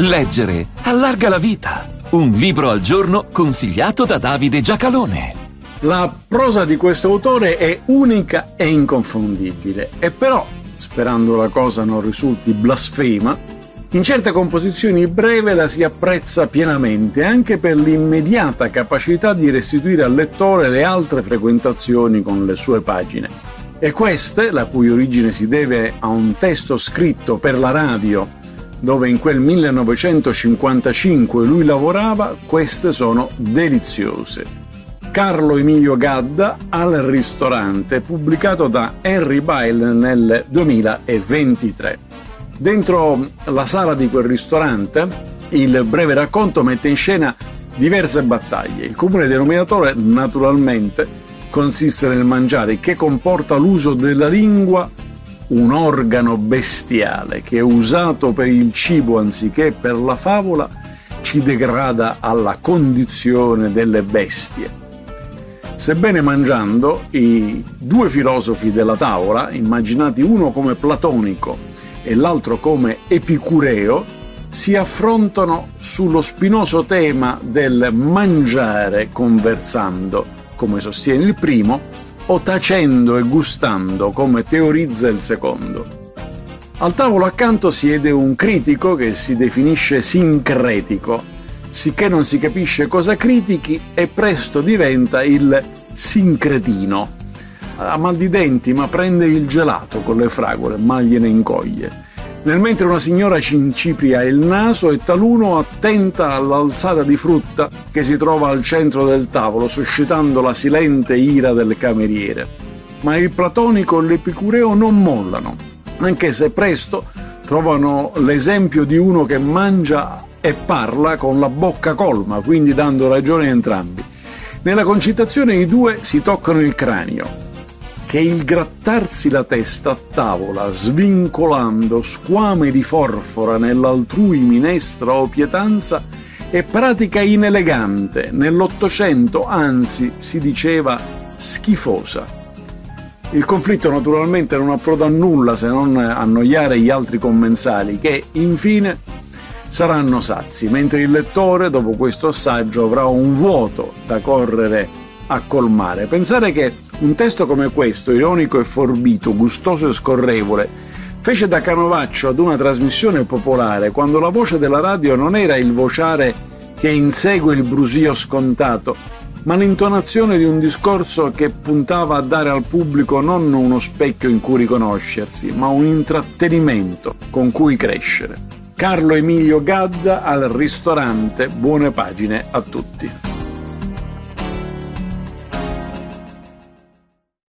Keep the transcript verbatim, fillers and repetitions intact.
Leggere allarga la vita. Un libro al giorno consigliato da Davide Giacalone. La prosa di questo autore è unica e inconfondibile e però, sperando la cosa non risulti blasfema, in certe composizioni breve la si apprezza pienamente anche per l'immediata capacità di restituire al lettore le altre frequentazioni con le sue pagine. E queste, la cui origine si deve a un testo scritto per la radio, dove in quel millenovecentocinquantacinque lui lavorava, queste sono deliziose. Carlo Emilio Gadda al ristorante, pubblicato da Henry Bile nel duemilaventitré. Dentro la sala di quel ristorante, il breve racconto mette in scena diverse battaglie. Il comune denominatore, naturalmente, consiste nel mangiare, che comporta l'uso della lingua, un organo bestiale che, usato per il cibo anziché per la favola, ci degrada alla condizione delle bestie. Sebbene mangiando, i due filosofi della tavola, immaginati uno come platonico e l'altro come epicureo, si affrontano sullo spinoso tema del mangiare conversando, come sostiene il primo, o tacendo e gustando, come teorizza il secondo. Al tavolo accanto siede un critico che si definisce sincretico, sicché non si capisce cosa critichi e presto diventa il sincretino. Ha mal di denti ma prende il gelato con le fragole, ma gliene incoglie. Nel mentre una signora ci incipria il naso e taluno attenta all'alzata di frutta che si trova al centro del tavolo, suscitando la silente ira del cameriere. Ma il platonico e l'epicureo non mollano, anche se presto trovano l'esempio di uno che mangia e parla con la bocca colma, quindi dando ragione a entrambi. Nella concitazione i due si toccano il cranio, che il grattarsi la testa a tavola, svincolando squame di forfora nell'altrui minestra o pietanza, è pratica inelegante, nell'Ottocento anzi si diceva schifosa. Il conflitto naturalmente non approda a nulla se non annoiare gli altri commensali, che infine saranno sazi, mentre il lettore dopo questo assaggio avrà un vuoto da correre a colmare. Pensare che un testo come questo, ironico e forbito, gustoso e scorrevole, fece da canovaccio ad una trasmissione popolare quando la voce della radio non era il vociare che insegue il brusio scontato, ma l'intonazione di un discorso che puntava a dare al pubblico non uno specchio in cui riconoscersi, ma un intrattenimento con cui crescere. Carlo Emilio Gadda al ristorante, buone pagine a tutti.